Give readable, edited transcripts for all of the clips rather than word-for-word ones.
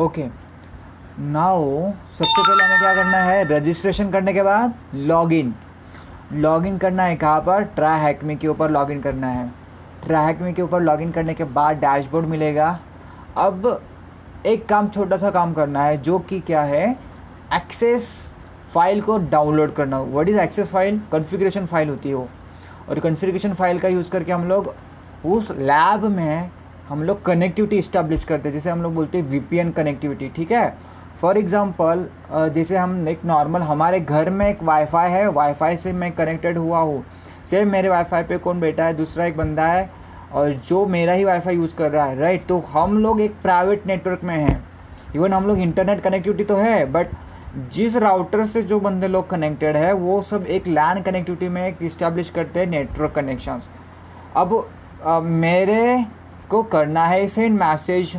Okay now सबसे पहले हमें क्या करना है, रजिस्ट्रेशन करने के बाद लॉगिन करना है। कहाँ पर? TryHackMe के ऊपर लॉगिन करना है। TryHackMe के ऊपर लॉगिन करने के बाद डैशबोर्ड मिलेगा। अब एक काम, छोटा सा काम करना है, जो कि क्या है, एक्सेस फाइल को डाउनलोड करना हो। What is access file? Configuration file होती है वो, और कॉन्फ़िगरेशन फाइल का यूज़ करके हम लोग उस लैब में हम लोग कनेक्टिविटी इस्टेब्लिश करते हैं, जैसे हम लोग बोलते हैं वीपीएन कनेक्टिविटी। ठीक है, फॉर एग्जांपल जैसे हम एक नॉर्मल, हमारे घर में एक वाईफाई है, वाईफाई से मैं कनेक्टेड हुआ हूँ, सेम मेरे वाईफाई पे कौन बैठा है, दूसरा एक बंदा है और जो मेरा ही वाईफाई यूज़ कर रहा है, राइट। तो हम लोग एक प्राइवेट नेटवर्क में हैं, इवन हम लोग इंटरनेट कनेक्टिविटी तो है, बट जिस राउटर से जो बंदे लोग कनेक्टेड है वो सब एक लैन कनेक्टिविटी में एक इस्टेब्लिश करते हैं नेटवर्क कनेक्शंस। अब मेरे को करना है सेंड मैसेज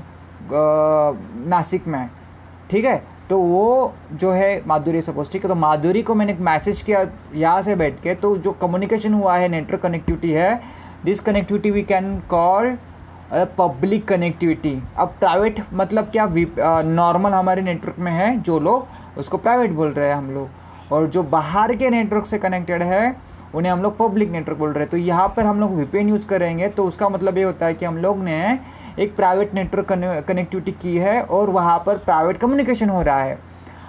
नासिक में, ठीक है, तो वो जो है माधुरी सपोज, ठीक है, तो माधुरी को मैंने एक मैसेज किया यहाँ से बैठ के, तो जो कम्युनिकेशन हुआ है नेटवर्क कनेक्टिविटी है, this connectivity we can call public connectivity. अब प्राइवेट मतलब क्या, नॉर्मल हमारे नेटवर्क में है जो लोग उसको प्राइवेट बोल रहे हैं हम लोग, और जो बाहर के नेटवर्क से कनेक्टेड है उन्हें हम लोग पब्लिक नेटवर्क बोल रहे हैं। तो यहाँ पर हम लोग वीपीएन यूज़ करेंगे, तो उसका मतलब ये होता है कि हम लोग ने एक प्राइवेट नेटवर्क कनेक्टिविटी की है और वहाँ पर प्राइवेट कम्युनिकेशन हो रहा है।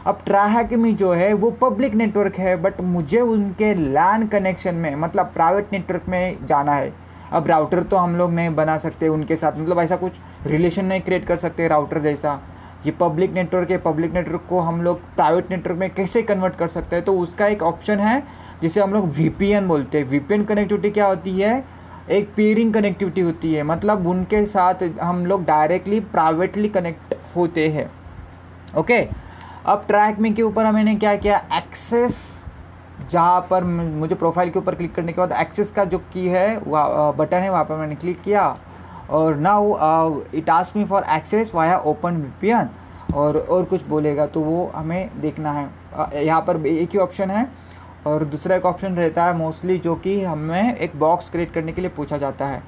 अब TryHackMe जो है वो पब्लिक नेटवर्क है, बट मुझे उनके लैन कनेक्शन में मतलब प्राइवेट नेटवर्क में जाना है। अब राउटर तो हम लोग नहीं बना सकते उनके साथ, मतलब ऐसा कुछ रिलेशन नहीं क्रिएट कर सकते राउटर जैसा। ये पब्लिक नेटवर्क है, पब्लिक नेटवर्क को हम लोग प्राइवेट नेटवर्क में कैसे कन्वर्ट कर सकते हैं, तो उसका एक ऑप्शन है जिसे हम लोग वीपीएन बोलते हैं। वीपीएन कनेक्टिविटी क्या होती है? एक पीरिंग कनेक्टिविटी होती है, मतलब उनके साथ हम लोग डायरेक्टली प्राइवेटली कनेक्ट होते हैं। ओके, अब TryHackMe के ऊपर हमने क्या किया, एक्सेस, जहाँ पर मुझे प्रोफाइल के ऊपर क्लिक करने के बाद एक्सेस का जो की है बटन है वहाँ पर मैंने क्लिक किया, और now it ask me for access via open VPN और कुछ बोलेगा, तो वो हमें देखना है। यहाँ पर एक ही ऑप्शन है और दूसरा एक ऑप्शन रहता है मोस्टली, जो कि हमें एक बॉक्स क्रिएट करने के लिए पूछा जाता है।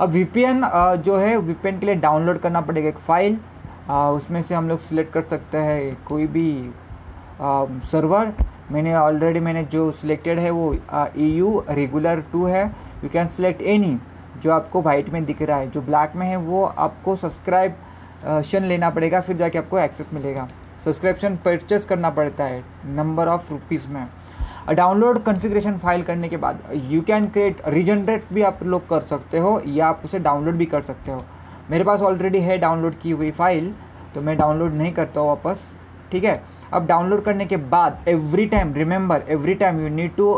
अब वीपीएन जो है, वीपीएन के लिए डाउनलोड करना पड़ेगा एक फ़ाइल, उसमें से हम लोग सिलेक्ट कर सकते हैं कोई भी सर्वर। मैंने जो सिलेक्टेड है वो EU रेगुलर 2 है। यू कैन सिलेक्ट एनी, जो आपको वाइट में दिख रहा है, जो ब्लैक में है वो आपको सब्सक्राइबशन लेना पड़ेगा, फिर जाके आपको एक्सेस मिलेगा। सब्सक्रिप्शन परचेस करना पड़ता है नंबर ऑफ रुपीज़ में। डाउनलोड कॉन्फ़िगरेशन फाइल करने के बाद यू कैन क्रिएट, रीजनरेट भी आप लोग कर सकते हो या आप उसे डाउनलोड भी कर सकते हो। मेरे पास ऑलरेडी है डाउनलोड की हुई फाइल, तो मैं डाउनलोड नहीं करता हूँ वापस, ठीक है। अब डाउनलोड करने के बाद every time, remember every time you need to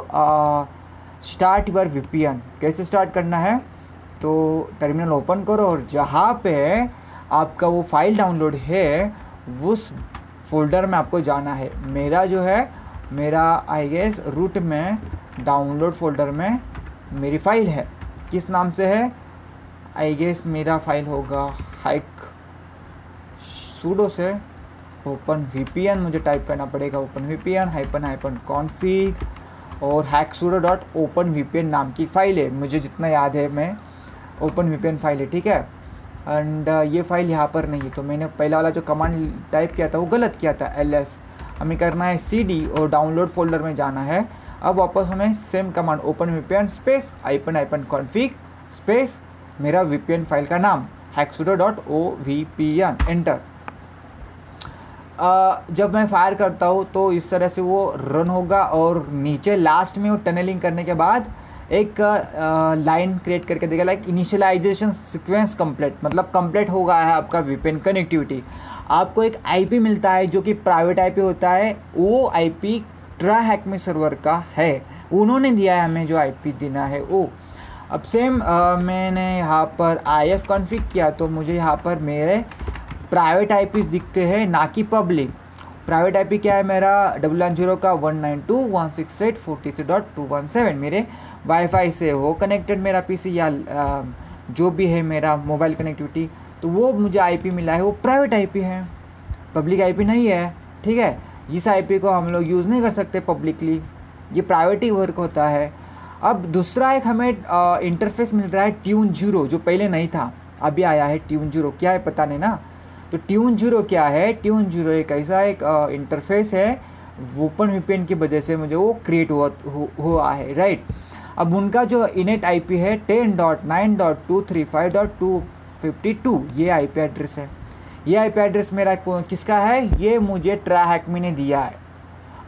start your VPN. कैसे स्टार्ट करना है, तो टर्मिनल ओपन करो और जहाँ पे आपका वो फाइल डाउनलोड है उस फोल्डर में आपको जाना है। मेरा जो है, मेरा आई गेस रूट में डाउनलोड फोल्डर में मेरी फ़ाइल है, किस नाम से है, आई गेस मेरा फाइल होगा हाइक सूडो से OpenVPN, मुझे टाइप करना पड़ेगा OpenVPN -config और hacksudo.openvpn नाम की फाइल है, मुझे जितना याद है मैं OpenVPN फाइल है, ठीक है। एंड ये फाइल यहाँ पर नहीं है, तो मैंने पहला वाला जो कमांड टाइप किया था वो गलत किया था, ls। हमें करना है cd और डाउनलोड फोल्डर में जाना है। अब वापस हमें same command OpenVPN space -config space मेरा वीपीएन फाइल का नाम hacksudo.ovpn, एंटर। जब मैं फायर करता हूँ तो इस तरह से वो रन होगा, और नीचे लास्ट में वो टनलिंग करने के बाद एक लाइन क्रिएट करके देगा, लाइक इनिशियलाइजेशन सीक्वेंस कंप्लीट, मतलब कंप्लीट हो गया है आपका वीपीएन कनेक्टिविटी। आपको एक आईपी मिलता है जो कि प्राइवेट आईपी होता है, वो आईपी TryHackMe सर्वर का है, उन्होंने दिया है हमें जो आईपी देना है वो। अब सेम मैंने यहाँ पर IF कॉन्फ़िग किया, तो मुझे यहाँ पर मेरे प्राइवेट आईपीज़ दिखते हैं, ना कि पब्लिक। प्राइवेट आईपी क्या है मेरा, 010 का 192.168.43.217, मेरे वाईफाई से वो कनेक्टेड मेरा पीसी या जो भी है मेरा मोबाइल कनेक्टिविटी, तो वो मुझे आईपी मिला है, वो प्राइवेट आईपी है, पब्लिक आईपी नहीं है, ठीक है। इस आईपी को हम लोग यूज़ नहीं कर सकते पब्लिकली, ये प्राइवेट ही वर्क होता है। अब दूसरा एक हमें इंटरफेस मिल रहा है ट्यून 0, जो पहले नहीं था, अभी आया है ट्यून 0, क्या है पता नहीं ना। तो Tune 0 क्या है? Tune 0 एक ऐसा एक इंटरफेस है OpenVPN की वजह से मुझे वो क्रिएट हुआ है, राइट। अब उनका जो इनेट आईपी है 10.9.235.252 ये आईपी एड्रेस है। ये आईपी एड्रेस मेरा किसका है? ये मुझे TryHackMe ने दिया है।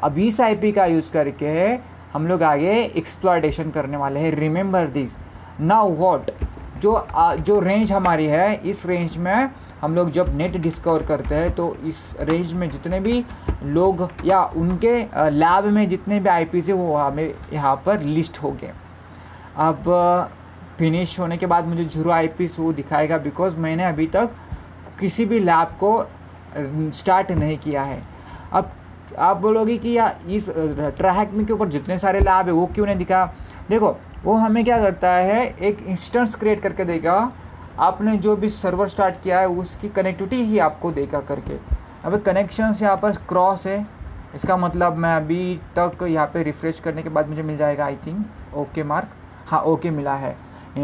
अब इस आईपी का यूज़ करके हम लोग आगे एक्सप्लॉयटेशन करने वाले हैं। रिमेंबर दिस, नाउ व्हाट, जो रेंज हमारी है, इस रेंज में हम लोग जब नेट डिस्कवर करते हैं तो इस रेंज में जितने भी लोग या उनके लैब में जितने भी आईपी से वो हमें यहाँ पर लिस्ट हो गए। अब फिनिश होने के बाद मुझे 0 आईपी वो दिखाएगा बिकॉज मैंने अभी तक किसी भी लैब को स्टार्ट नहीं किया है। अब आप बोलोगे कि या इस TryHackMe के ऊपर जितने सारे लैब है वो क्यों नहीं दिखा? देखो, वो हमें क्या करता है, एक इंस्टेंस क्रिएट करके देगा, आपने जो भी सर्वर स्टार्ट किया है उसकी कनेक्टिविटी ही आपको देगा करके। अब कनेक्शंस यहाँ पर क्रॉस है, इसका मतलब मैं अभी तक यहाँ पे रिफ्रेश करने के बाद मुझे मिल जाएगा, आई थिंक ओके मार्क, हाँ ओके मिला है।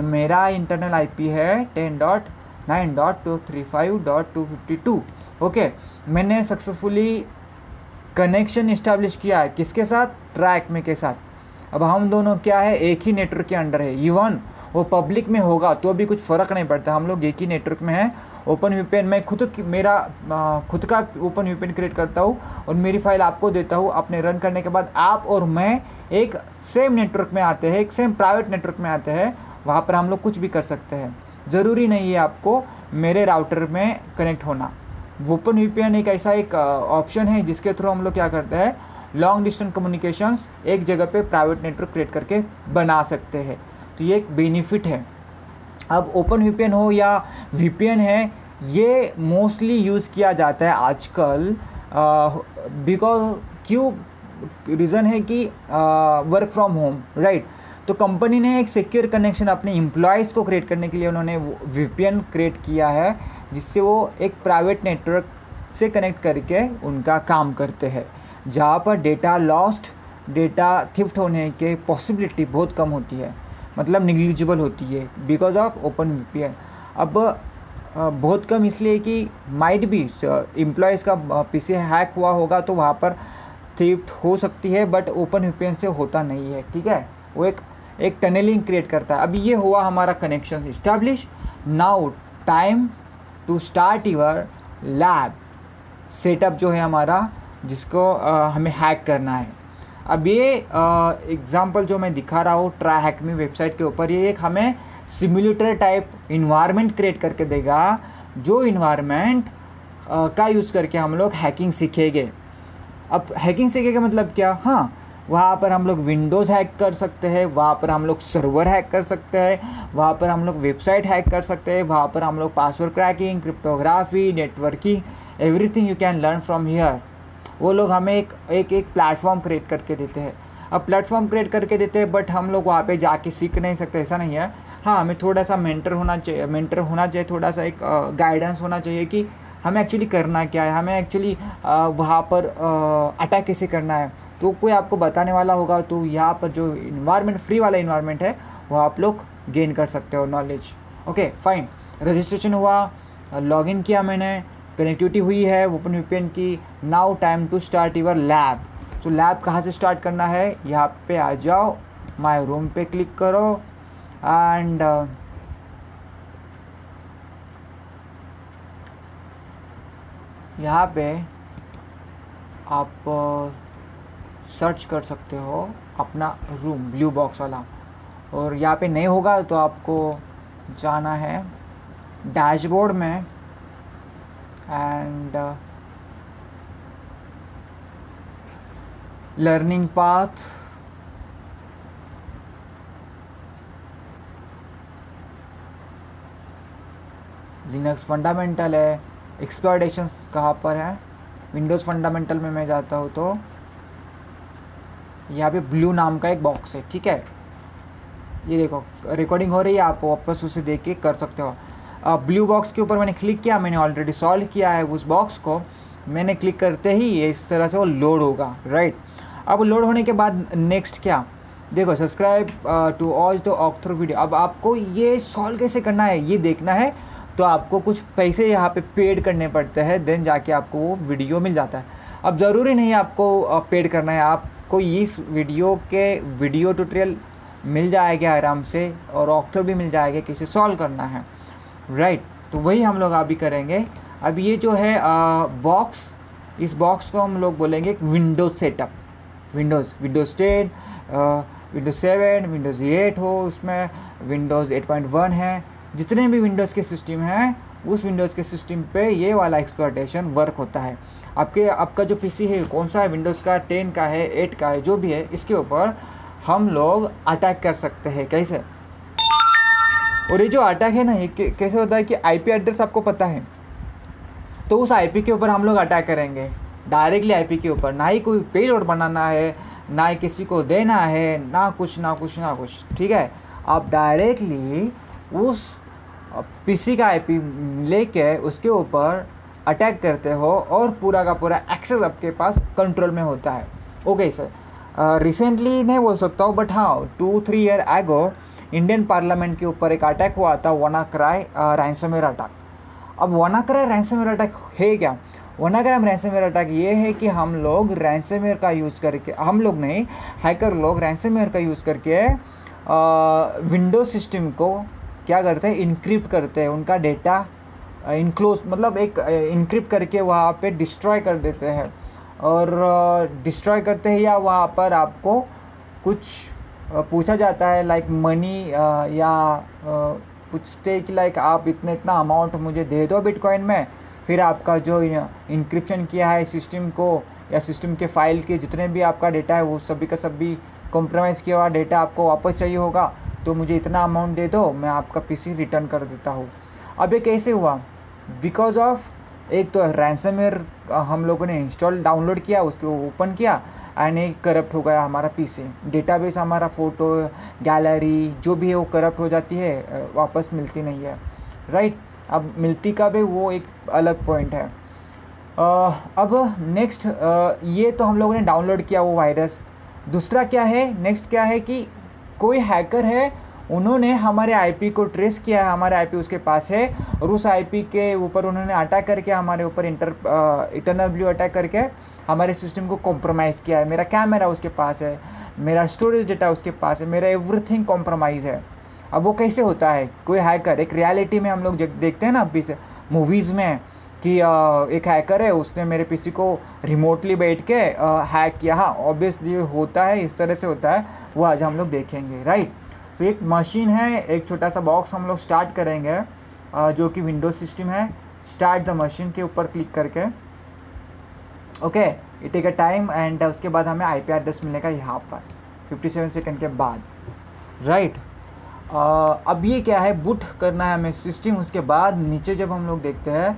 मेरा इंटरनल आईपी है 10.9.235.252, ओके। मैंने सक्सेसफुली कनेक्शन इस्टेब्लिश किया है, किसके साथ? TryHackMe के साथ। अब हम दोनों क्या है, एक ही नेटवर्क के अंडर है। इवन वो पब्लिक में होगा तो भी कुछ फ़र्क नहीं पड़ता, हम लोग एक ही नेटवर्क में हैं। OpenVPN में खुद का OpenVPN क्रिएट करता हूँ और मेरी फाइल आपको देता हूँ। अपने रन करने के बाद आप और मैं एक सेम नेटवर्क में आते हैं, एक सेम प्राइवेट नेटवर्क में आते हैं, वहाँ पर हम लोग कुछ भी कर सकते हैं। ज़रूरी नहीं है आपको मेरे राउटर में कनेक्ट होना। OpenVPN एक ऐसा एक ऑप्शन है जिसके थ्रू हम लोग क्या करते हैं, लॉन्ग डिस्टेंस कम्युनिकेशंस एक जगह पे प्राइवेट नेटवर्क क्रिएट करके बना सकते हैं, तो ये एक बेनिफिट है। अब OpenVPN हो या VPN है, ये मोस्टली यूज़ किया जाता है आजकल, बिकॉज क्यों रीज़न है कि वर्क फ्रॉम होम, राइट। तो कंपनी ने एक सिक्योर कनेक्शन अपने एम्प्लॉयज़ को क्रिएट करने के लिए उन्होंने VPN क्रिएट किया है, जिससे वो एक प्राइवेट नेटवर्क से कनेक्ट करके उनका काम करते हैं, जहाँ पर डेटा लॉस्ट, डेटा थिफ्ट होने के पॉसिबिलिटी बहुत कम होती है, मतलब निग्लिजिबल होती है बिकॉज ऑफ OpenVPN। अब बहुत कम इसलिए कि माइट भी एम्प्लॉयज़ का PC हैक हुआ होगा तो वहाँ पर थिफ्ट हो सकती है, बट OpenVPN से होता नहीं है, ठीक है। वो एक टनलिंग क्रिएट करता है। अब ये हुआ हमारा connection establish. Now time to start your lab setup जो है हमारा, जिसको हमें हैक करना है। अब ये एग्जांपल जो मैं दिखा रहा हूँ TryHackMe वेबसाइट के ऊपर, ये एक हमें सिमुलेटर टाइप इन्वायरमेंट क्रिएट करके देगा, जो इन्वायरमेंट का यूज़ करके हम लोग हैकिंग सीखेंगे। अब हैकिंग सीखेंगे मतलब क्या? हाँ, वहाँ पर हम लोग विंडोज़ हैक कर सकते हैं, वहाँ पर हम लोग सर्वर हैक कर सकते हैं, वहाँ पर हम लोग वेबसाइट हैक कर सकते हैं, वहाँ पर हम लोग password cracking, cryptography, networking, everything you can learn from here. वो लोग हमें एक प्लेटफॉर्म क्रिएट करके देते हैं। अब प्लेटफॉर्म क्रिएट करके देते हैं, बट हम लोग वहाँ पे जाके सीख नहीं सकते, ऐसा नहीं है। हाँ, हमें थोड़ा सा मेंटर होना चाहिए, थोड़ा सा एक गाइडेंस होना चाहिए कि हमें एक्चुअली करना क्या है, हमें एक्चुअली वहाँ पर अटैक कैसे करना है, तो कोई आपको बताने वाला होगा। तो यहाँ पर जो इन्वायरमेंट, फ्री वाला इन्वायरमेंट है, वो आप लोग गेन कर सकते हो नॉलेज। ओके फाइन, रजिस्ट्रेशन हुआ, लॉगिन किया मैंने, कनेक्टिविटी हुई है OpenVPN की। Now time to start your lab. तो लैब कहाँ से स्टार्ट करना है? यहाँ पे आ जाओ, माय रूम पे क्लिक करो एंड यहाँ पे आप सर्च कर सकते हो अपना रूम, ब्लू बॉक्स वाला। और यहाँ पे नहीं होगा तो आपको जाना है डैशबोर्ड में and learning path, Linux fundamental है, एक्सप्लॉयटेशंस कहाँ पर है, विंडोज़ फंडामेंटल में मैं जाता हूँ तो यहाँ पे ब्लू नाम का एक बॉक्स है, ठीक है। ये देखो रिकॉर्डिंग हो रही है, आप वापस उसे देख के कर सकते हो। ब्लू बॉक्स के ऊपर मैंने क्लिक किया, मैंने ऑलरेडी सॉल्व किया है उस बॉक्स को, मैंने क्लिक करते ही इस तरह से वो लोड होगा, राइट। अब लोड होने के बाद नेक्स्ट क्या, देखो subscribe to all the author video. अब आपको ये सॉल्व कैसे करना है ये देखना है, तो आपको कुछ पैसे यहाँ पे पेड करने पड़ते हैं, देन जाके आपको वो वीडियो मिल जाता है। अब ज़रूरी नहीं आपको पेड करना है, आपको इस वीडियो के वीडियो ट्यूटोरियल मिल जाएगा आराम से, और ऑक्थर भी मिल जाएगा कैसे सॉल्व करना है, राइट। तो वही हम लोग अभी करेंगे। अब ये जो है बॉक्स, इस बॉक्स को हम लोग बोलेंगे एक Windows setup, Windows 10, Windows 7, Windows 8 हो, उसमें विंडोज़ 8.1 है, जितने भी विंडोज़ के सिस्टम हैं उस विंडोज़ के सिस्टम पे ये वाला एक्सप्लॉइटेशन वर्क होता है। आपका जो पीसी है कौन सा है, विंडोज़ का 10 का है, 8 का है, जो भी है, इसके ऊपर हम लोग अटैक कर सकते हैं कैसे। और ये जो अटैक है ना ये कैसे होता है कि आईपी एड्रेस आपको पता है, तो उस आईपी के ऊपर हम लोग अटैक करेंगे डायरेक्टली आईपी के ऊपर। ना ही कोई पेलोड बनाना है, ना ही किसी को देना है, ना कुछ, ठीक है। आप डायरेक्टली उस पीसी का आईपी लेके उसके ऊपर अटैक करते हो और पूरा का पूरा एक्सेस आपके पास कंट्रोल में होता है। ओके सर, रिसेंटली नहीं बोल सकता हूँ, बट हाँ 2-3 ईयर एगो इंडियन पार्लियामेंट के ऊपर एक अटैक हुआ था, WannaCry रैंसमवेयर अटैक। अब WannaCry रैंसमवेयर अटैक है क्या? WannaCry रैंसमवेयर अटैक ये है कि हम लोग रैंसमवेयर का यूज़ करके, हम लोग नहीं हैकर लोग रैंसमवेयर का यूज़ करके विंडोज सिस्टम को क्या करते हैं, इनक्रिप्ट करते हैं, उनका डेटा इनक्लोज मतलब एक इनक्रिप्ट करके वहाँ पे डिस्ट्रॉय कर देते हैं। और डिस्ट्रॉय करते हैं या वहाँ पर आपको कुछ पूछा जाता है लाइक मनी, या पूछते हैं कि लाइक आप इतना अमाउंट मुझे दे दो बिटकॉइन में, फिर आपका जो इंक्रिप्शन किया है सिस्टम को या सिस्टम के फाइल के जितने भी आपका डेटा है वो सभी का सभी कॉम्प्रोमाइज़ किया हुआ डेटा आपको वापस चाहिए होगा, तो मुझे इतना अमाउंट दे दो, मैं आपका पीसी रिटर्न कर देता हूँ। अब ये कैसे हुआ? बिकॉज ऑफ एक तो रैंसमवेयर हम लोगों ने इंस्टॉल डाउनलोड किया, उसको ओपन किया एंड एक करप्ट हो गया हमारा पीसी डेटाबेस, हमारा फ़ोटो गैलरी जो भी है वो करप्ट हो जाती है, वापस मिलती नहीं है, राइट। अब मिलती कब है वो एक अलग पॉइंट है। अब नेक्स्ट ये तो हम लोगों ने डाउनलोड किया वो वायरस। दूसरा क्या है, नेक्स्ट क्या है कि कोई हैकर है, उन्होंने हमारे आईपी को ट्रेस किया है, हमारे आईपी उसके पास है और उस आईपी के ऊपर उन्होंने अटैक करके हमारे ऊपर इंटरनल अटैक करके हमारे सिस्टम को कॉम्प्रोमाइज़ किया है। मेरा कैमरा उसके पास है, मेरा स्टोरेज डेटा उसके पास है, मेरा एवरीथिंग कॉम्प्रोमाइज़ है। अब वो कैसे होता है? कोई हैकर, एक रियलिटी में हम लोग देखते हैं ना अभी से मूवीज़ में कि एक हैकर है, उसने मेरे पीसी को रिमोटली बैठ के हैक किया। हाँ ऑब्वियसली होता है, इस तरह से होता है, वो आज हम लोग देखेंगे, राइट। तो एक मशीन है, एक छोटा सा बॉक्स हम लोग स्टार्ट करेंगे जो कि विंडोज सिस्टम है। स्टार्ट द मशीन के ऊपर क्लिक करके, okay it take a time and उसके बाद हमें आईपी एड्रेस मिलेगा यहाँ पर 57 सेकंड के बाद, राइट। अब ये क्या है, बूट करना है हमें सिस्टम। उसके बाद नीचे जब हम लोग देखते हैं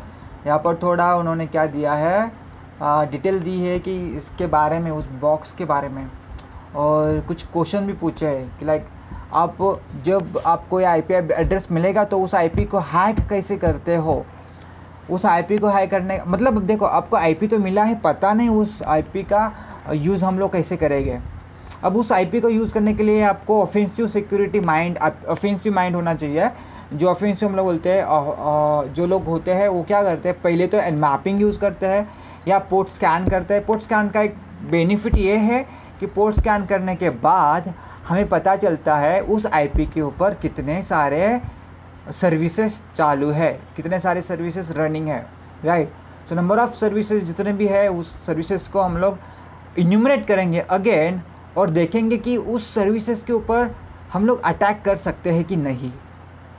यहाँ पर थोड़ा उन्होंने क्या दिया है, डिटेल दी है कि इसके बारे में, उस बॉक्स के बारे में, और कुछ क्वेश्चन भी पूछे हैं कि लाइक आप जब आपको ये आईपी एड्रेस मिलेगा तो उस आईपी को हैक कैसे करते हो। उस आईपी को हैक करने मतलब देखो आपको आईपी तो मिला है, पता नहीं उस आईपी का यूज़ हम लोग कैसे करेंगे। अब उस आईपी को यूज़ करने के लिए आपको ऑफेंसिव माइंड होना चाहिए। जो ऑफेंसिव हम लोग बोलते हैं, जो लोग होते हैं वो क्या करते हैं, पहले तो मैपिंग यूज़ करते हैं या पोर्ट स्कैन करते हैं। पोर्ट स्कैन का एक बेनिफिट ये है कि पोर्ट स्कैन करने के बाद हमें पता चलता है उस आईपी के ऊपर कितने सारे सर्विसेज चालू है, कितने सारे सर्विसेज रनिंग है, right. So number of services जितने भी है उस सर्विसेज को हम लोग इन्यूमरेट करेंगे अगेन और देखेंगे कि उस सर्विसेज के ऊपर हम लोग अटैक कर सकते हैं कि नहीं।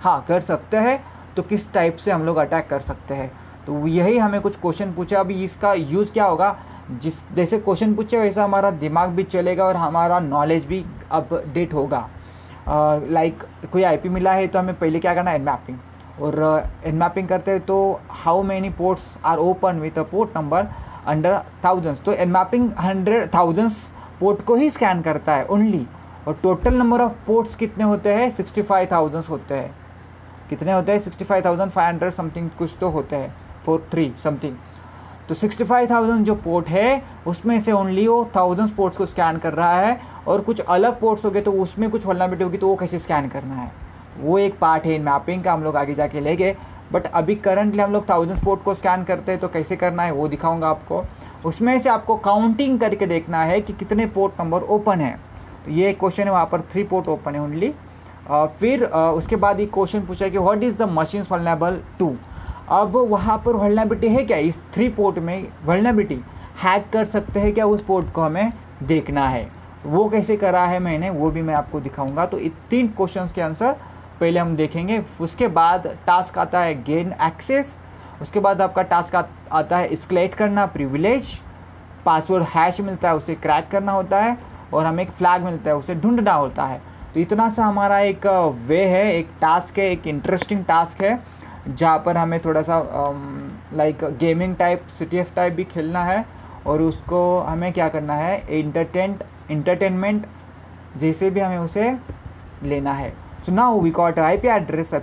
हाँ कर सकते हैं, तो किस टाइप से हम लोग अटैक कर सकते हैं। तो यही हमें कुछ क्वेश्चन पूछा। अभी इसका यूज़ क्या होगा, जिस जैसे क्वेश्चन पूछे वैसा हमारा दिमाग भी चलेगा और हमारा नॉलेज भी अपडेट होगा। लाइक कोई आईपी मिला है तो हमें पहले क्या करना है, एनमैपिंग। और एनमैपिंग करते हैं तो how many ports are open with a port number under thousands. तो एनमैपिंग 100,000 पोर्ट को ही स्कैन करता है ओनली, और टोटल नंबर ऑफ पोर्ट्स कितने होते हैं, 65,000 होते हैं। कितने होते हैं, 65,500 समथिंग कुछ तो होते हैं, 43 समथिंग। तो 65,000 जो पोर्ट है उसमें से ओनली वो 1000 पोर्ट्स को स्कैन कर रहा है, और कुछ अलग पोर्ट्स हो गए तो उसमें कुछ वल्नरेबिलिटी होगी, तो वो कैसे स्कैन करना है, वो एक पार्ट है इन मैपिंग का, हम लोग आगे जाके लेंगे। बट अभी करंटली हम लोग 1000 पोर्ट को स्कैन करते हैं, तो कैसे करना है वो दिखाऊंगा आपको। उसमें से आपको काउंटिंग करके देखना है कि कितने पोर्ट नंबर ओपन है। तो ये क्वेश्चन है, वहाँ पर 3 पोर्ट ओपन है ओनली। फिर उसके बाद ये क्वेश्चन पूछा कि what is the machine vulnerable to. अब वहाँ पर वल्नरेबिलिटी है क्या, इस 3 पोर्ट में वल्नरेबिलिटी हैक कर सकते हैं क्या, उस पोर्ट को हमें देखना है। वो कैसे करा है मैंने वो भी मैं आपको दिखाऊंगा। तो इन 3 क्वेश्चंस के आंसर पहले हम देखेंगे। उसके बाद टास्क आता है गेन एक्सेस। उसके बाद आपका टास्क आता है एस्केलेट करना प्रिविलेज, पासवर्ड हैश मिलता है उसे क्रैक करना होता है, और हमें एक फ्लैग मिलता है उसे ढूंढना होता है। तो इतना सा हमारा एक वे है, एक टास्क है, एक इंटरेस्टिंग टास्क है, जहाँ पर हमें थोड़ा सा like gaming type CTF type भी खेलना है, और उसको हमें क्या करना है, इंटरटेनमेंट जैसे भी हमें उसे लेना है। So now we got IP address is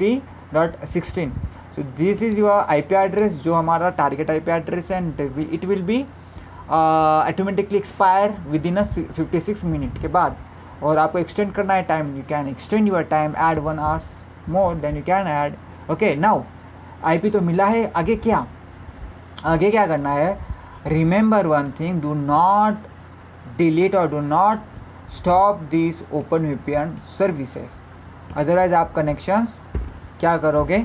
10.10.160.16। So this is your IP address, जो हमारा टारगेट IP एड्रेस है, and it will be automatically expire within 56 minute के बाद। और आपको एक्सटेंड करना है time, you can extend your time, add 1 hours more then you can add. Okay, now IP तो मिला है, आगे क्या करना है। Remember one thing, do not delete और do not stop this OpenVPN services, otherwise आप कनेक्शंस क्या करोगे,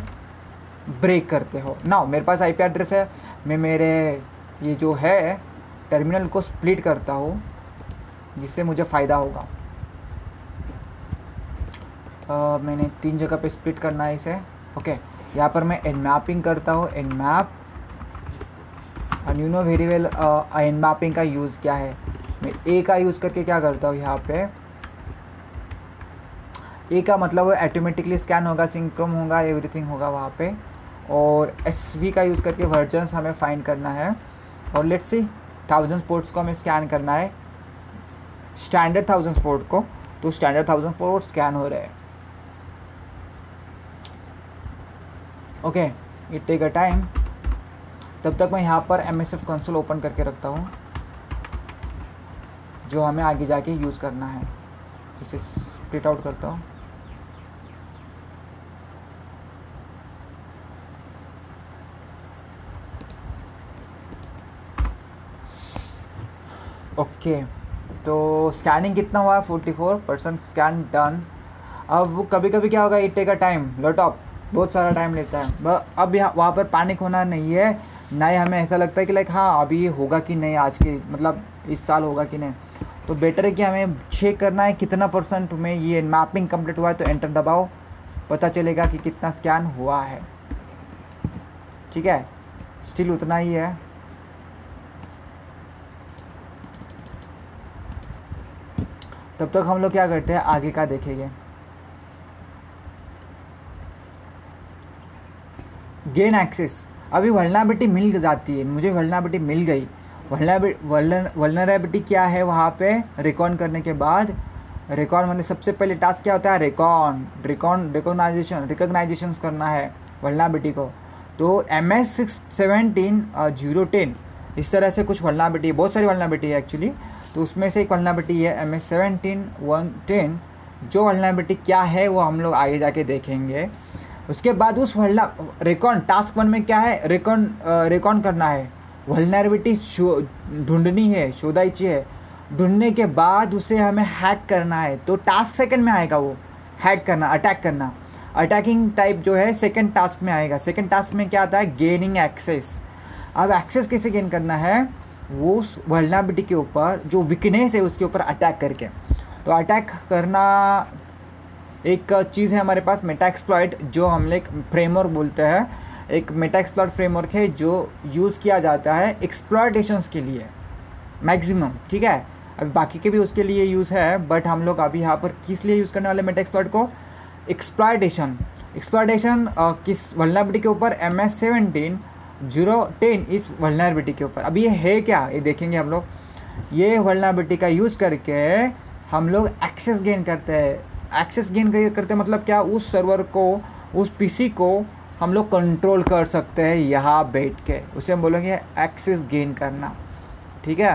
ब्रेक करते हो। नाउ मेरे पास IP एड्रेस है, मैं मेरे ये जो है टर्मिनल को स्प्लिट करता हूँ, जिससे मुझे फ़ायदा होगा। मैंने 3 जगह पे स्प्लिट करना है इसे। ओके, यहाँ पर मैं Nmapping करता हूँ, Nmap, and you know very well Nmapping का यूज़ क्या है। मैं A का यूज़ करके क्या करता हूँ, यहाँ पे A का मतलब वो ऑटोमेटिकली स्कैन होगा, सिंक्रम होगा, एवरीथिंग होगा वहाँ पे। और SV का यूज़ करके वर्जन्स हमें फाइंड करना है, और लेट्स सी 1000 पोर्ट्स को हमें स्कैन करना है, स्टैंडर्ड 1000 पोर्ट को। तो स्टैंडर्ड 1000 पोर्ट स्कैन हो रहे हैं। Okay, it take a time. तब तक मैं यहाँ पर MSF कंसोल ओपन करके रखता हूँ, जो हमें आगे जाके यूज़ करना है। इसे स्प्लिट आउट करता हूँ। ओके, तो स्कैनिंग कितना हुआ है, 44% स्कैन डन। अब कभी कभी क्या होगा, it take a time, laptop बहुत सारा टाइम लेता है। अब यहाँ वहाँ पर पैनिक होना नहीं है, ना ही हमें ऐसा लगता है कि लाइक हाँ अभी ये होगा कि नहीं, आज के मतलब इस साल होगा कि नहीं। तो बेटर है कि हमें चेक करना है कितना % में ये मैपिंग कंप्लीट हुआ है। तो एंटर दबाओ, पता चलेगा कि कितना स्कैन हुआ है। ठीक है, स्टिल उतना ही है। तब तक हम लोग क्या करते हैं, आगे का देखेंगे। गेन एक्सेस, अभी वल्नरेबिलिटी मिल जाती है मुझे, वल्नरेबिलिटी मिल गई। वल्नरेबिलिटी क्या है, वहाँ पे रिकॉन करने के बाद, रिकॉन मतलब सबसे पहले टास्क क्या होता है, रिकॉगनाइजेशन करना है वल्नरेबिलिटी को। तो MS17-010 इस तरह से कुछ वल्नरेबिलिटी, बहुत सारी वल्नरेबिलिटी है एक्चुअली। तो उसमें से एक वल्नरेबिलिटी है MS17-110, जो वल्नरेबिलिटी क्या है वो हम लोग आगे जाके देखेंगे। उसके बाद उस रिकॉन टास्क 1 में क्या है, रिकॉन करना है, वल्नरेबिलिटी ढूंढनी है, शोधायची है। ढूंढने के बाद उसे हमें हैक करना है। तो टास्क 2nd में आएगा वो, हैक करना, अटैक करना, अटैकिंग टाइप जो है 2nd टास्क में आएगा। 2nd टास्क में क्या आता है, गेनिंग एक्सेस। अब एक्सेस कैसे गेन करना है, वो उस वल्नरेबिलिटी के ऊपर जो वीकनेस है उसके ऊपर अटैक करके। तो अटैक करना एक चीज़ है हमारे पास, मेटाएक्सप्लॉइट, जो हम लोग फ्रेमवर्क बोलते हैं। एक मेटाएक्सप्लॉइट फ्रेमवर्क है जो यूज़ किया जाता है एक्सप्लॉयटेशंस के लिए मैक्सिमम। ठीक है, अभी बाकी के भी उसके लिए यूज़ है, बट हम लोग अभी यहाँ पर किस लिए यूज़ करने वाले मेटाएक्सप्लॉइट को, एक्सप्लॉयटेशन किस वल्नरेबिलिटी के ऊपर, MS17-010 इस वल्नरेबिलिटी के ऊपर। अभी ये है क्या, ये देखेंगे हम लोग। ये वल्नरेबिलिटी का यूज़ करके हम लोग एक्सेस गेन करते हैं। एक्सेस गेन करते मतलब क्या, उस सर्वर को, उस PC को हम लोग कंट्रोल कर सकते हैं यहाँ बैठ के। उसे हम बोलेंगे एक्सेस गेन करना। ठीक है,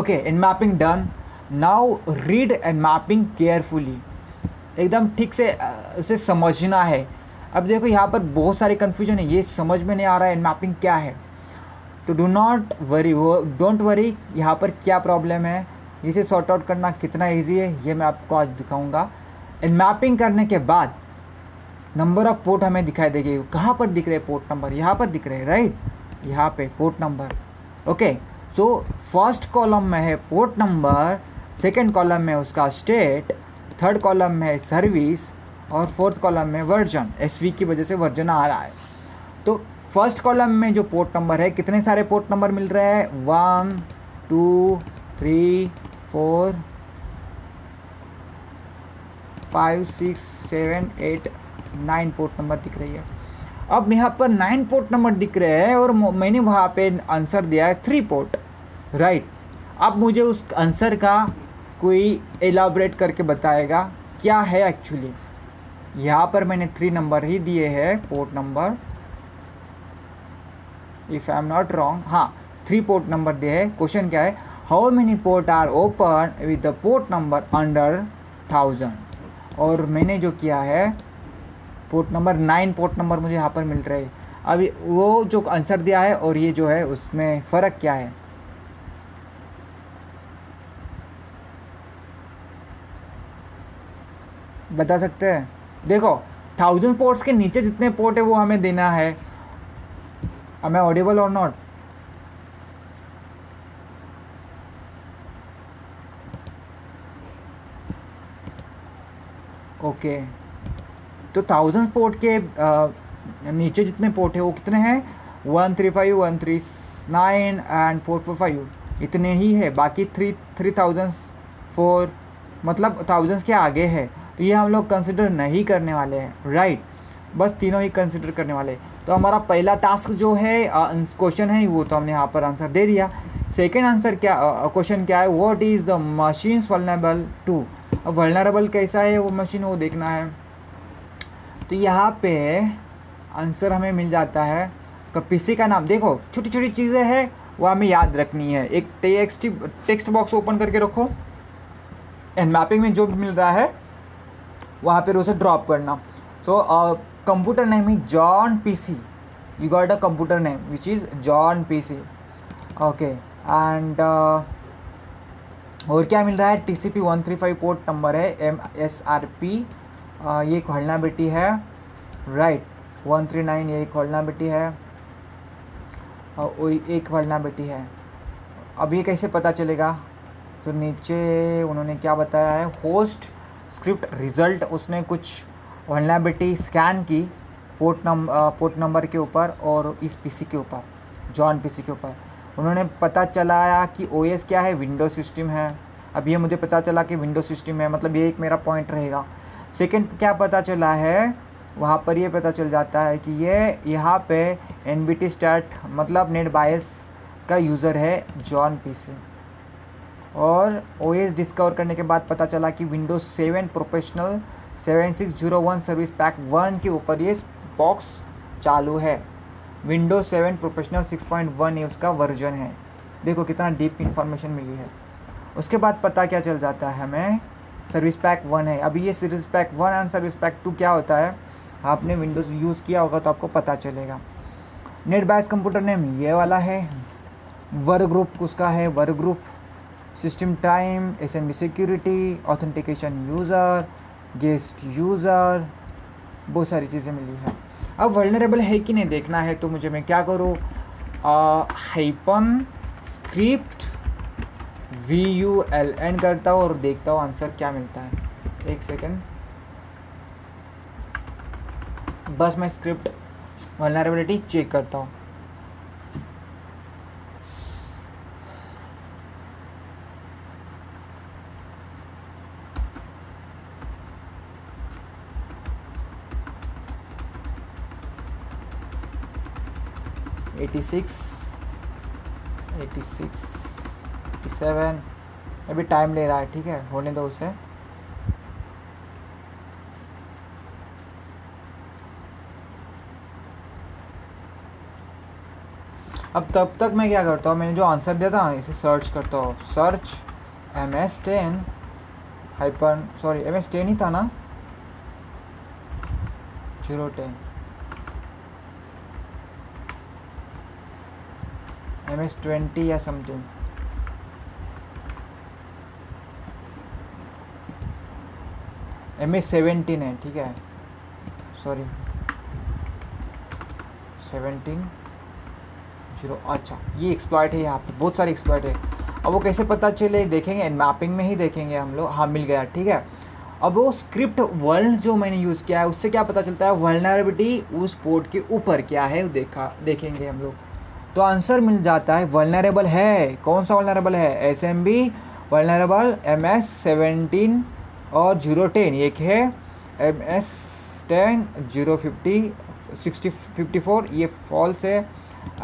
okay, Nmapping done. Now read and mapping carefully, एकदम ठीक से उसे समझना है। अब देखो यहाँ पर बहुत सारे कन्फ्यूजन है, ये समझ में नहीं आ रहा है मैपिंग क्या है। तो डोंट वरी, यहाँ पर क्या प्रॉब्लम है इसे सॉर्ट आउट करना कितना इजी है ये मैं आपको आज दिखाऊंगा। एंड मैपिंग करने के बाद नंबर ऑफ पोर्ट हमें दिखाई देगी, कहाँ पर दिख रहे हैं पोर्ट नंबर, यहाँ पर दिख रहे हैं राइट, यहाँ पे port number. Okay so first column में है पोर्ट नंबर, सेकंड कॉलम में उसका स्टेट, थर्ड कॉलम में है सर्विस और फोर्थ कॉलम में वर्जन, एसवी की वजह से वर्जन आ रहा है। तो फर्स्ट कॉलम में जो पोर्ट नंबर है कितने सारे पोर्ट नंबर मिल रहे हैं, 1 2 3 4 5 6 7 8 9 पोर्ट नंबर दिख रही है। अब यहाँ पर 9 पोर्ट नंबर दिख रहे हैं और मैंने वहाँ पे आंसर दिया है 3 पोर्ट राइट। अब मुझे उस आंसर का कोई एलाबरेट करके बताएगा क्या है एक्चुअली। यहाँ पर मैंने 3 नंबर ही दिए हैं port number, if I am not wrong, हाँ 3 पोर्ट नंबर दिए हैं। क्वेश्चन क्या है, how many port are open with the port number under 1000, और मैंने जो किया है पोर्ट नंबर 9 पोर्ट नंबर मुझे यहाँ पर मिल रहे हैं। अब वो जो आंसर दिया है और ये जो है उसमें फ़र्क क्या है। बता सकते हैं, देखो 1000 पोर्ट्स के नीचे जितने पोर्ट है वो हमें देना है। हमें ऑडिबल और नॉट, ओके तो 1000 पोर्ट के नीचे जितने पोर्ट है वो कितने हैं, 135, 139 एंड 445 इतने ही है, बाकी 3,004 मतलब 1000 के आगे है। तो ये हम लोग कंसिडर नहीं करने वाले हैं राइट, बस तीनों ही कंसिडर करने वाले हैं। तो हमारा पहला टास्क जो है क्वेश्चन है वो तो हमने यहाँ पर आंसर दे दिया। सेकेंड आंसर क्या, क्वेश्चन क्या है, what is the machines vulnerable to, vulnerable कैसा है वो मशीन वो देखना है। तो यहाँ पे आंसर हमें मिल जाता है पीसी का नाम। देखो छोटी छोटी चीज़ें हैं वो हमें याद रखनी है। एक टेक्स्ट बॉक्स ओपन करके रखो एंड मैपिंग में जो मिल रहा है वहाँ पर उसे ड्रॉप करना। So computer name is John PC, you got a computer name which is John PC. Okay and और क्या मिल रहा है, टीसीपी 135 पोर्ट नंबर है, एमएसआरपी ये खोलना बेटी है राइट, 139 ये खोलना बेटी है और ये खोलना बेटी है। अब ये कैसे पता चलेगा, तो नीचे उन्होंने क्या बताया है, होस्ट स्क्रिप्ट रिजल्ट, उसने कुछ खोलना बेटी स्कैन की पोर्ट नंबर के ऊपर और इस पीसी के ऊपर, जॉन पीसी के ऊपर उन्होंने पता चलाया कि ओएस क्या है, विंडोज सिस्टम है। अब ये मुझे पता चला कि विंडोज सिस्टम है, मतलब ये एक मेरा पॉइंट रहेगा। सेकेंड क्या पता चला है, वहाँ पर ये पता चल जाता है कि ये यहाँ पे NBT स्टार्ट मतलब नेट बायस का यूज़र है जॉन पीसी। और OS डिस्कवर करने के बाद पता चला कि विंडोज़ 7 प्रोफेशनल 7601 सर्विस पैक 1 के ऊपर ये बॉक्स चालू है। विंडोज़ 7 प्रोफेशनल 6.1 ये उसका वर्जन है। देखो कितना डीप इंफॉर्मेशन मिली है। उसके बाद पता क्या चल जाता है हमें, सर्विस पैक 1 है। अभी ये service pack 1 and service pack 2 क्या होता है, आपने विंडोज़ यूज़ किया होगा तो आपको पता चलेगा। नेट बायस कंप्यूटर नेम ये वाला है, वर्क ग्रुप उसका है work group, system time, SMB security, authentication user, guest user, बहुत सारी चीज़ें मिली हैं। अब वल्नरेबल है कि नहीं देखना है, तो मुझे मैं क्या करूँ, हाइपन स्क्रिप्ट VULN करता हूँ और देखता हूँ आंसर क्या मिलता है। एक सेकंड, बस मैं स्क्रिप्ट वल्नरेबिलिटी चेक करता हूँ। एटी सिक्स 7 अभी टाइम ले रहा है, ठीक है होने दो उसे। अब तब तक मैं क्या करता हूँ, मैंने जो आंसर दिया था इसे सर्च करता हूँ, सर्च MS10 ही था ना 010 MS20 या समथिंग। MS17 है ठीक है, सॉरी 17-0। अच्छा ये एक्सप्लॉइट है, यहाँ पे बहुत सारे एक्सप्लॉइट है। अब वो कैसे पता चले देखेंगे, एंड मैपिंग में ही देखेंगे हम लोग। हाँ मिल गया ठीक है। अब वो स्क्रिप्ट वर्ल्ड जो मैंने यूज़ किया है उससे क्या पता चलता है वल्नरेबिलिटी उस पोर्ट के ऊपर क्या है देखेंगे हम लोग। तो आंसर मिल जाता है वल्नरेबल है, कौन सा वल्नरेबल है, SMB वल्नरेबल, MS17 और 010 एक है, MS10 050 6054 ये फॉल्स है,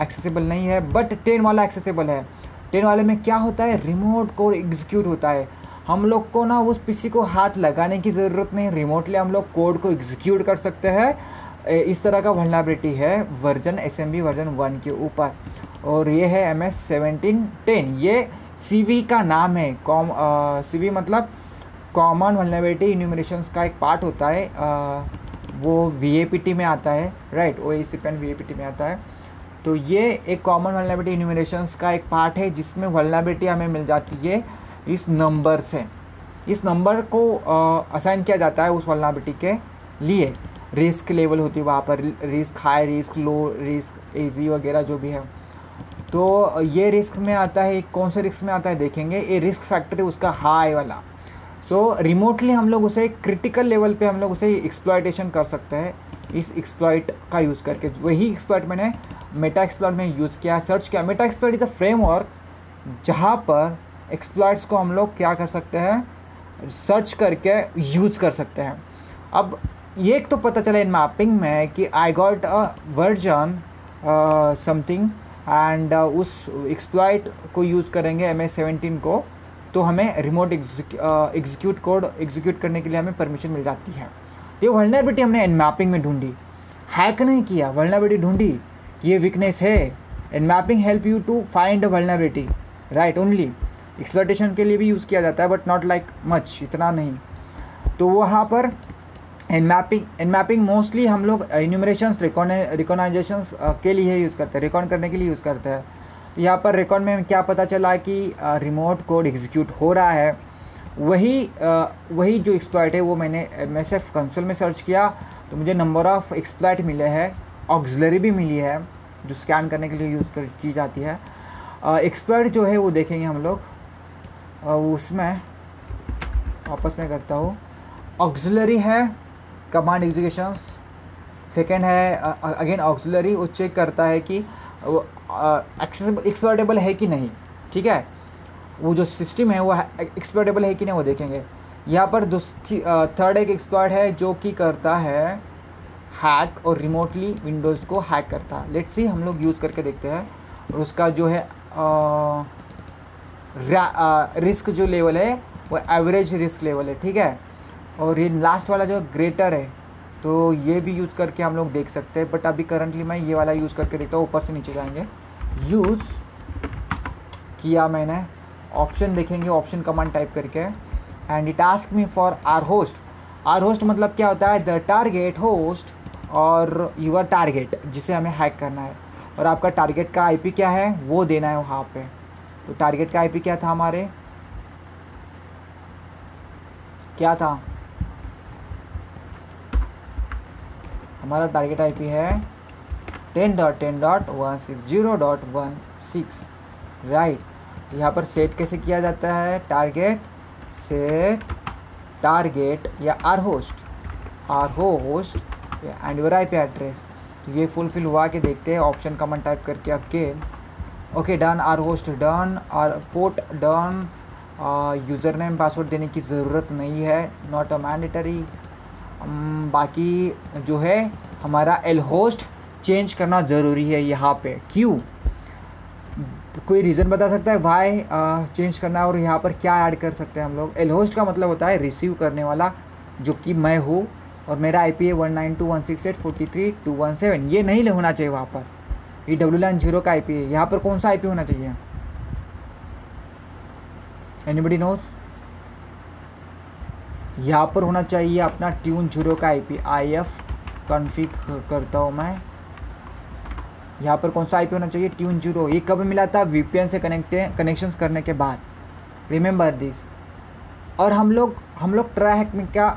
एक्सेसिबल नहीं है, बट 10 वाला एक्सेसिबल है। 10 वाले में क्या होता है, रिमोट कोड एग्जीक्यूट होता है। हम लोग को ना उस पीसी को हाथ लगाने की ज़रूरत नहीं, रिमोटली हम लोग कोड को एग्जीक्यूट कर सकते हैं। इस तरह का वल्नरेबिलिटी है वर्जन SMB वर्जन 1 के ऊपर। और ये है MS17-10, ये CVE का नाम है। CVE मतलब कॉमन वल्नरेबिलिटी इन्यूमरेशन का एक पार्ट होता है, वो VAPT में आता है राइट, OACP में आता है। तो ये एक कॉमन वल्नरेबिलिटी इन्यूमरेशन का एक पार्ट है जिसमें वल्नरेबिलिटी हमें मिल जाती है इस नंबर से। इस नंबर को असाइन किया जाता है उस वल्नरेबिलिटी के लिए। रिस्क लेवल होती है वहाँ पर, risk high, risk low, risk easy वगैरह जो भी है। तो ये रिस्क में आता है, कौन से रिस्क में आता है देखेंगे। ये रिस्क फैक्टर उसका हाई वाला। सो रिमोटली हम लोग उसे क्रिटिकल लेवल पे हम लोग उसे एक्सप्लॉयटेशन कर सकते हैं इस एक्सप्लॉइट का यूज़ करके। वही एक्सप्लॉइट मैंने मेटा एक्सप्लॉइट में यूज़ किया, सर्च किया। Meta exploit is a framework जहाँ पर एक्सप्लॉइट्स को हम लोग क्या कर सकते हैं, सर्च करके यूज़ कर सकते हैं। अब ये एक तो पता चला इन मैपिंग में कि I got a version something and उस एक्सप्लॉइट को यूज़ करेंगे MS17 को, तो हमें रिमोट एग्जीक्यूट कोड एग्जीक्यूट करने के लिए हमें परमिशन मिल जाती है। ये वल्नरेबिलिटी हमने इन मैपिंग में ढूंढी, हैक नहीं किया, वल्नरेबिलिटी ढूंढी कि ये वीकनेस है। इन mapping help you to find vulnerability right only, exploitation के लिए भी यूज़ किया जाता है बट नॉट लाइक मच, इतना नहीं। तो वहाँ पर एनमैपिंग मोस्टली हम लोग इन्यूमरेशन रिकॉगनाइजेशन के लिए यूज़ करते हैं, रिकॉर्ड करने के लिए यूज़ करते हैं। तो यहाँ पर रिकॉर्ड में क्या पता चला कि रिमोट कोड एग्जीक्यूट हो रहा है। वही जो एक्सप्लॉइट है वो मैंने MSF कंसोल में सर्च किया, तो मुझे नंबर ऑफ एक्सप्लॉइट मिले हैं, ऑक्सिलरी भी मिली है जो स्कैन करने के लिए यूज़ की जाती है। एक्सप्लॉइट जो है वो देखेंगे हम लोग, उसमें वापस मैं करता हूँ। ऑक्सिलरी है कमांड एग्जीक्यूशन, सेकेंड है अगेन ऑक्सिलरी, वो चेक करता है कि एक्सप्लॉइटेबल है कि नहीं ठीक है, वो जो सिस्टम है वो एक्सप्लॉइटेबल है कि नहीं वो देखेंगे। यहाँ पर थर्ड एक एक्सप्लॉइट है जो कि करता है हैक और रिमोटली विंडोज़ को हैक करता है। लेट्स सी हम लोग यूज़ करके देखते हैं। और उसका जो है रिस्क जो लेवल है वो एवरेज रिस्क लेवल है ठीक है, और ये लास्ट वाला जो ग्रेटर है तो ये भी यूज़ करके हम लोग देख सकते हैं, बट अभी करंटली मैं ये वाला यूज़ करके देखता हूँ। ऊपर से नीचे जाएंगे, यूज़ किया मैंने, ऑप्शन देखेंगे, ऑप्शन कमांड टाइप करके। And it ask me for R host. R host मतलब क्या होता है, द टारगेट होस्ट और यूअर टारगेट जिसे हमें हैक करना है, और आपका टारगेट का IP क्या है वो देना है वहाँ पर। तो टारगेट का IP क्या था, हमारे क्या था, हमारा टारगेट IP है 10.10.160.16 राइट। यहाँ पर सेट कैसे किया जाता है, टारगेट सेट टारगेट या R host and your IP address. तो ये फुलफिल हुआ के देखते हैं, ऑप्शन कमांड टाइप करके again. Okay done, R host done, R port done, user name password देने की ज़रूरत नहीं है, नॉट अ मैंडेटरी। बाकी जो है हमारा एल होस्ट चेंज करना ज़रूरी है यहाँ पे, क्यों, कोई रीज़न बता सकता है वाई चेंज करना है। और यहाँ पर क्या ऐड कर सकते हैं हम लोग, एल होस्ट का मतलब होता है रिसीव करने वाला जो कि मैं हूँ, और मेरा IP है 192.168.43.217। ये नहीं होना चाहिए वहाँ पर, ये W LAN 0 का IP है। यहाँ पर कौन सा IP होना चाहिए, एनीबडी नोज? यहाँ पर होना चाहिए अपना tune0 का IP, IF कॉन्फिग करता हूँ मैं। यहाँ पर कौन सा IP होना चाहिए? tune0। ये कब मिला था? VPN से कनेक्शंस करने के बाद, रिमेंबर दिस। और हम लोग TryHackMe का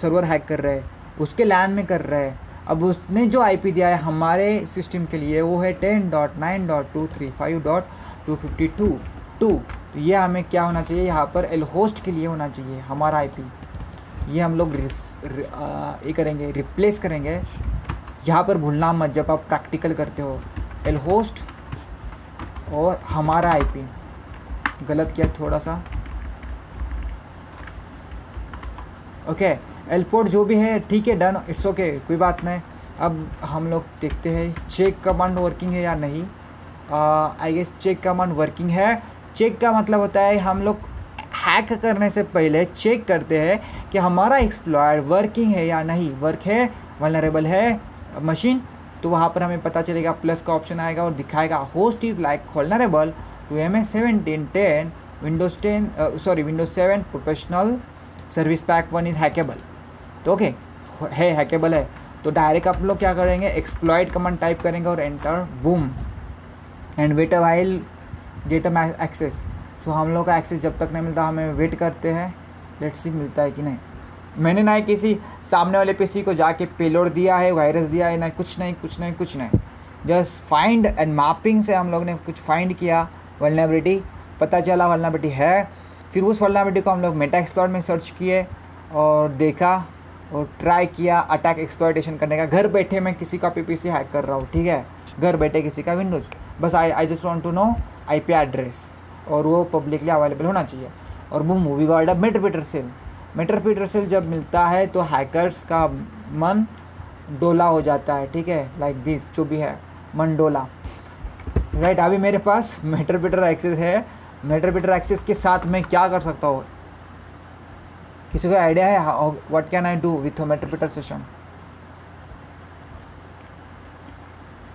सर्वर हैक कर रहे हैं, उसके LAN में कर रहे हैं। अब उसने जो IP दिया है हमारे सिस्टम के लिए वो है 10.9.235.252.2। तो ये हमें क्या होना चाहिए? यहाँ पर एल होस्ट के लिए होना चाहिए हमारा IP। ये हम लोग ये करेंगे, रिप्लेस करेंगे। यहाँ पर भूलना मत जब आप प्रैक्टिकल करते हो, एल होस्ट और हमारा IP। गलत किया थोड़ा सा, ओके। एल पोर्ट जो भी है ठीक है, डन, इट्स ओके, कोई बात नहीं। अब हम लोग देखते हैं चेक कमांड वर्किंग है या नहीं। I guess check command working है। चेक का मतलब होता है हम लोग हैक करने से पहले चेक करते हैं कि हमारा एक्सप्लॉयट वर्किंग है या नहीं, वर्क है, वल्नरेबल है मशीन। तो वहाँ पर हमें पता चलेगा, प्लस का ऑप्शन आएगा और दिखाएगा host is like vulnerable to MS17-10 Windows 7 professional service pack 1 is hackable. तो ओके है, हैकेबल है। तो डायरेक्ट आप लोग क्या करेंगे, एक्सप्लॉयट कमांड टाइप करेंगे और enter, boom, and wait a while get a access. So हम लोग का एक्सेस जब तक नहीं मिलता हमें वेट करते हैं, लेट्स सी मिलता है कि नहीं। मैंने ना किसी सामने वाले पीसी को जाके पेलोड दिया है, वायरस दिया है, ना कुछ नहीं। जस्ट फाइंड एंड मैपिंग से हम लोग ने कुछ फाइंड किया, वल्नरेबिलिटी पता चला, वल्नरेबिलिटी है। फिर उस वल्नरेबिलिटी को हम लोग मेटाएक्सप्लॉइट में सर्च किए और देखा और ट्राई किया अटैक एक्सप्लॉइटेशन करने का। घर बैठे मैं किसी का पीसी हैक कर रहा हूँ, ठीक है, घर बैठे किसी का विंडोज़। बस I just want to know IP address और वो पब्लिकली अवेलेबल होना चाहिए। और वो मूवी God meterpreter shell, meterpreter shell जब मिलता है तो हैकर्स का मन डोला हो जाता है, ठीक है, लाइक दिस, जो भी है मन डोला, राइट। अभी मेरे पास मेटरपीटर एक्सेस है। मेटरपीटर एक्सेस के साथ मैं क्या कर सकता हूँ? किसी को आइडिया है what can I do with meterpreter session?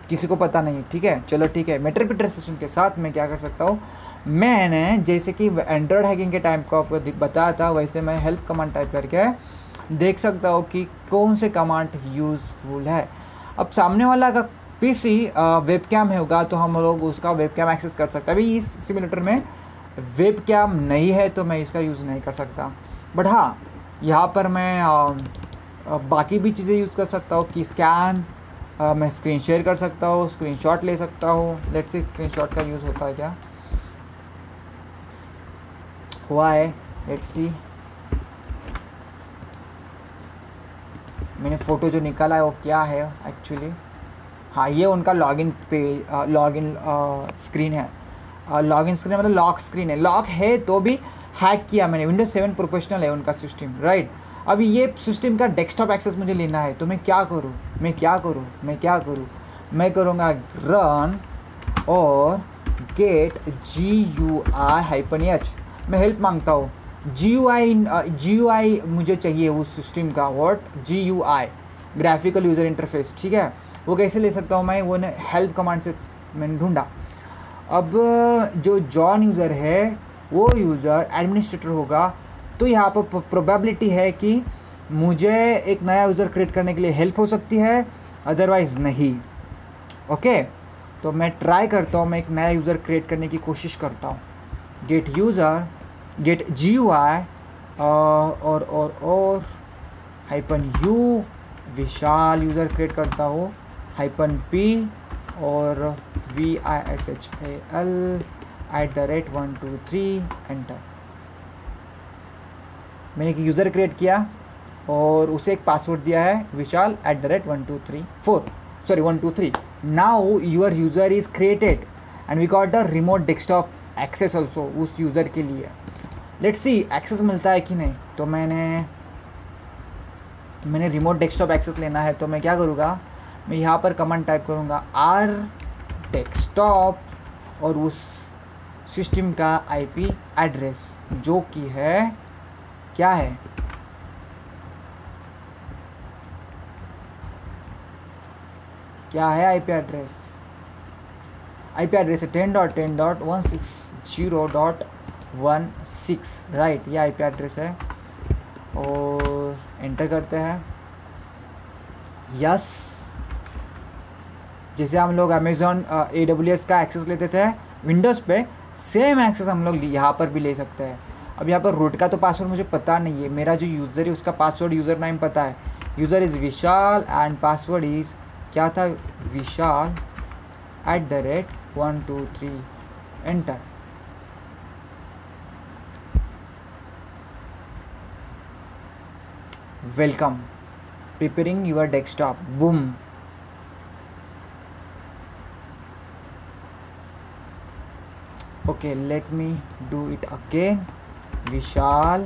किसी को पता नहीं, ठीक है, चलो ठीक है। मेटरपीटर सेशन के साथ मैं क्या कर सकता हूँ? मैंने जैसे कि एंड्रॉयड हैकिंग के टाइम को आपको बताया था, वैसे मैं हेल्प कमांड टाइप करके देख सकता हूँ कि कौन से कमांड यूजफुल है। अब सामने वाला का पीसी वेबकैम है होगा तो हम लोग उसका वेबकैम एक्सेस कर सकते हैं। अभी इस सिमुलेटर में वेबकैम नहीं है तो मैं इसका यूज़ नहीं कर सकता, बट हाँ यहाँ पर मैं बाकी भी चीज़ें यूज़ कर सकता हूँ कि स्कैन, मैं स्क्रीन शेयर कर सकता हूँ, स्क्रीनशॉट ले सकता हूँ। लेट्स सी स्क्रीनशॉट का यूज़ होता है क्या, हुआ है, लेट्स सी। मैंने फ़ोटो जो निकाला है वो क्या है एक्चुअली? हाँ, ये उनका लॉगिन पेज, लॉगिन स्क्रीन है। लॉगिन स्क्रीन मतलब लॉक स्क्रीन है, लॉक है तो भी हैक किया मैंने। विंडोज 7 प्रोफेशनल है उनका सिस्टम, राइट। अभी ये सिस्टम का डेस्कटॉप एक्सेस मुझे लेना है तो मैं क्या करूँ? मैं करूँगा रन और गेट GUI -H। मैं हेल्प मांगता हूँ, GUI मुझे चाहिए उस सिस्टम का, what GUI, graphical user interface, ठीक है। वो कैसे ले सकता हूँ मैं? वो ने हेल्प कमांड से मैंने ढूंढा। अब जो जॉन यूज़र है वो यूज़र एडमिनिस्ट्रेटर होगा, तो यहाँ पर प्रोबेबिलिटी है कि मुझे एक नया यूज़र क्रिएट करने के लिए हेल्प हो सकती है, अदरवाइज़ नहीं, ओके। तो मैं ट्राई करता हूँ, मैं एक नया यूज़र क्रिएट करने की कोशिश करता हूँ। गेट यूज़र, गेट GUI और -u विशाल यूज़र क्रिएट करता हूँ, -p और vishal@123 एंटर। मैंने एक यूज़र क्रिएट किया और उसे एक पासवर्ड दिया है, vishal@123 now your user is created and we got the remote desktop access also उस यूज़र के लिए। लेट्स सी एक्सेस मिलता है कि नहीं। तो मैंने रिमोट डेस्कटॉप एक्सेस लेना है तो मैं क्या करूँगा, मैं यहाँ पर कमांड टाइप करूँगा r desktop और उस सिस्टम का IP एड्रेस जो कि है, क्या है, IP एड्रेस है 10.10.160.1 1.1.6 राइट, ये आईपी एड्रेस है और एंटर करते हैं यस। जैसे हम लोग अमेजोन AWS का एक्सेस लेते थे विंडोज़ पे, सेम एक्सेस हम लोग यहाँ पर भी ले सकते हैं। अब यहाँ पर रूट का तो पासवर्ड मुझे पता नहीं है, मेरा जो यूज़र है उसका पासवर्ड यूज़र नेम पता है, user is Vishal and password is क्या था, Vishal @123 enter. Welcome preparing your desktop boom. Okay let me do it again, Vishal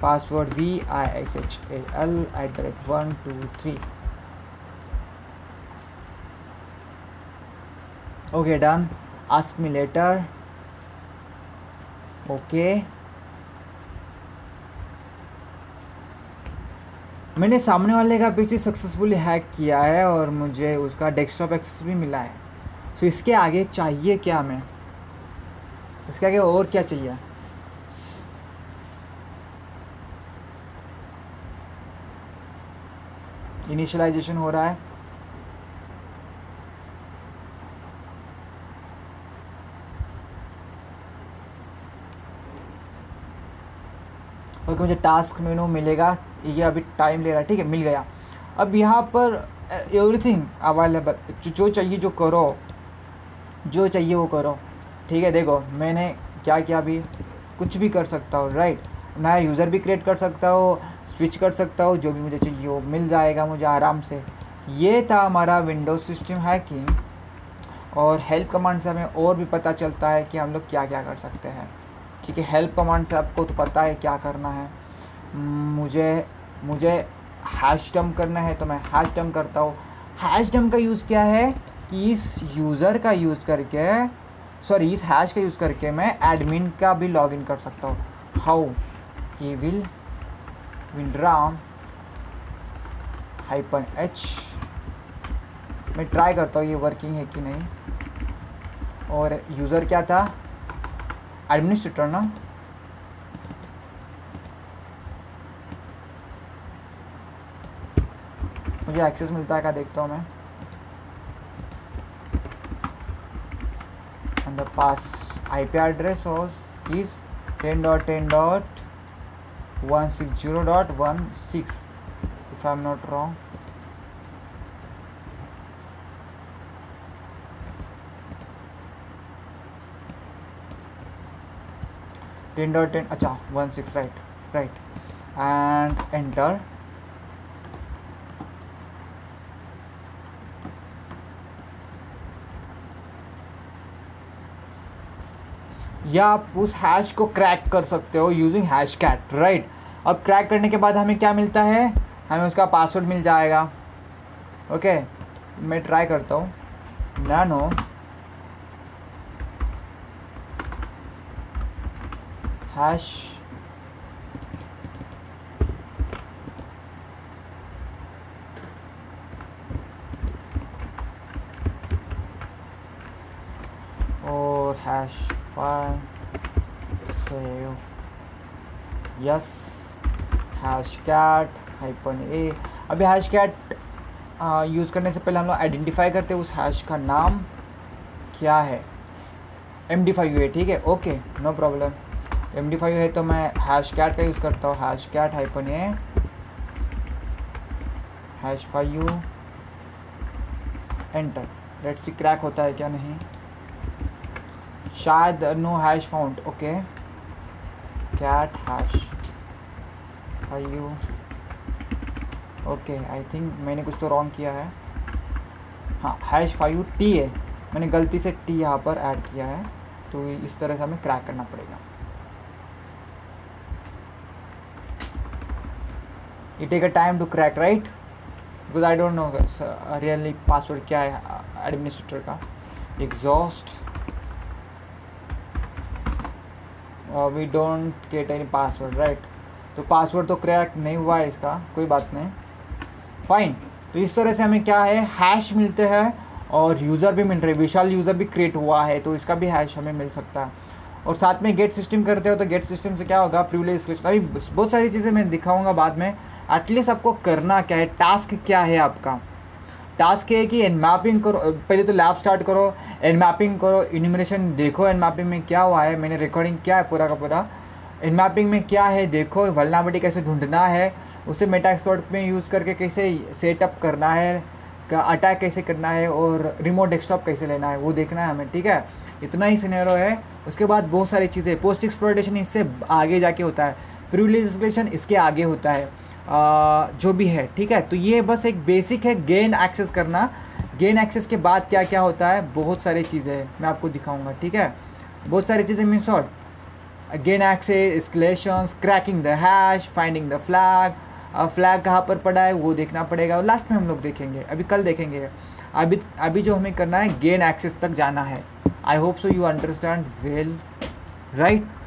password vishal @123। Okay done, ask me later. Okay मैंने सामने वाले का पीछे सक्सेसफुली हैक किया है और मुझे उसका डेस्कटॉप एक्सेस भी मिला है। सो इसके आगे चाहिए क्या, हमें इसके आगे और क्या चाहिए। इनिशियलाइजेशन हो रहा है, ओके मुझे टास्क मेनू मिलेगा, ये अभी टाइम ले रहा है, ठीक है मिल गया। अब यहाँ पर एवरीथिंग अवेलेबल, जो चाहिए जो करो, जो चाहिए वो करो, ठीक है। देखो मैंने क्या किया, अभी कुछ भी कर सकता हूँ राइट, नया यूज़र भी क्रिएट कर सकता हो, स्विच कर सकता हो, जो भी मुझे चाहिए वो मिल जाएगा मुझे आराम से। ये था हमारा विंडोज़ सिस्टम हैकिंग, और हेल्प कमांड से हमें और भी पता चलता है कि हम लोग क्या क्या कर सकते हैं, ठीक है। हेल्प कमांड से आपको तो पता है क्या करना है, मुझे हैश डंप करना है तो मैं हैश डंप करता हूँ। हैश डंप का यूज़ क्या है कि इस यूज़र का यूज़ करके, सॉरी इस हैश का यूज़ करके मैं एडमिन का भी लॉगिन कर सकता हूँ। हाउ, एविल विंडराम -h, मैं ट्राई करता हूँ ये वर्किंग है कि नहीं। और यूज़र क्या था, एडमिनिस्ट्रेटर ना, मुझे एक्सेस मिलता है क्या देखता हूँ मैं। And the pass IP address is 10.10.160.16 if I'm not wrong. .10.10 right and enter. या आप उस हैश को क्रैक कर सकते हो यूजिंग हैश कैट राइट। अब क्रैक करने के बाद हमें क्या मिलता है, हमें उसका पासवर्ड मिल जाएगा। ओके मैं ट्राई करता हूँ, नैनो हैश और hash save yes hashcat -a। अभी हैश कैट यूज़ करने से पहले हम लोग आइडेंटिफाई करते हैं उस हैश का नाम क्या है, MD5 है, ठीक है ओके नो प्रॉब्लम। MD5 है तो मैं हैश कैट का यूज़ करता हूँ, hashcat -a hash 5 enter. Let's see crack होता है क्या नहीं, शायद no hash found. Okay cat hash 5 okay, I think मैंने कुछ तो रॉन्ग किया है, हाँ हैश 5 T है, मैंने गलती से T यहाँ पर ऐड किया है, तो इस तरह से हमें क्रैक करना पड़ेगा। It take a time to crack right, because I don't know really password क्या है एडमिनिस्ट्रेटर का। Exhaust we don't get any password right, तो पासवर्ड तो क्रैक नहीं हुआ है इसका, कोई बात नहीं फाइन। तो इस तरह से हमें क्या है, हैश मिलते हैं और यूज़र भी मिल रहे, विशाल यूज़र भी क्रिएट हुआ है तो इसका भी हैश हमें मिल सकता है। और साथ में गेट सिस्टम करते हो तो गेट सिस्टम से क्या होगा, प्रिविलेज क्वेश्चन। अभी बहुत सारी चीज़ें मैं दिखाऊंगा बाद में। एटलीस्ट आपको करना क्या है, टास्क क्या है आपका, टास्क है कि एन मैपिंग करो, पहले तो लैब स्टार्ट करो, एन मैपिंग करो, इन्यूमरेशन देखो एन मैपिंग में क्या हुआ है, मैंने रिकॉर्डिंग क्या है पूरा का पूरा, एन मैपिंग में क्या है देखो, वल्नरेबिलिटी कैसे ढूंढना है, उसे मेटास्प्लॉइट में यूज़ करके कैसे सेटअप करना है, अटैक कैसे करना है और रिमोट डेस्कटॉप कैसे लेना है वो देखना है हमें, ठीक है। इतना ही सिनेरियो है। उसके बाद बहुत सारी चीज़ें, पोस्ट एक्सप्लॉइटेशन इससे आगे जाके होता है, प्रिविलेज एस्केलेशन इसके आगे होता है, जो भी है, ठीक है। तो ये बस एक बेसिक है गेन एक्सेस करना। गेन एक्सेस के बाद क्या क्या होता है, बहुत सारी चीज़ें मैं आपको दिखाऊंगा, ठीक है। बहुत सारी चीज़ें मीन्स और gain access, escalation, cracking the hash, finding the flag, flag कहाँ पर पड़ा है वो देखना पड़ेगा, और लास्ट में हम लोग देखेंगे, अभी कल देखेंगे। अभी जो हमें करना है गेन एक्सेस तक जाना है। I hope so you understand well, right.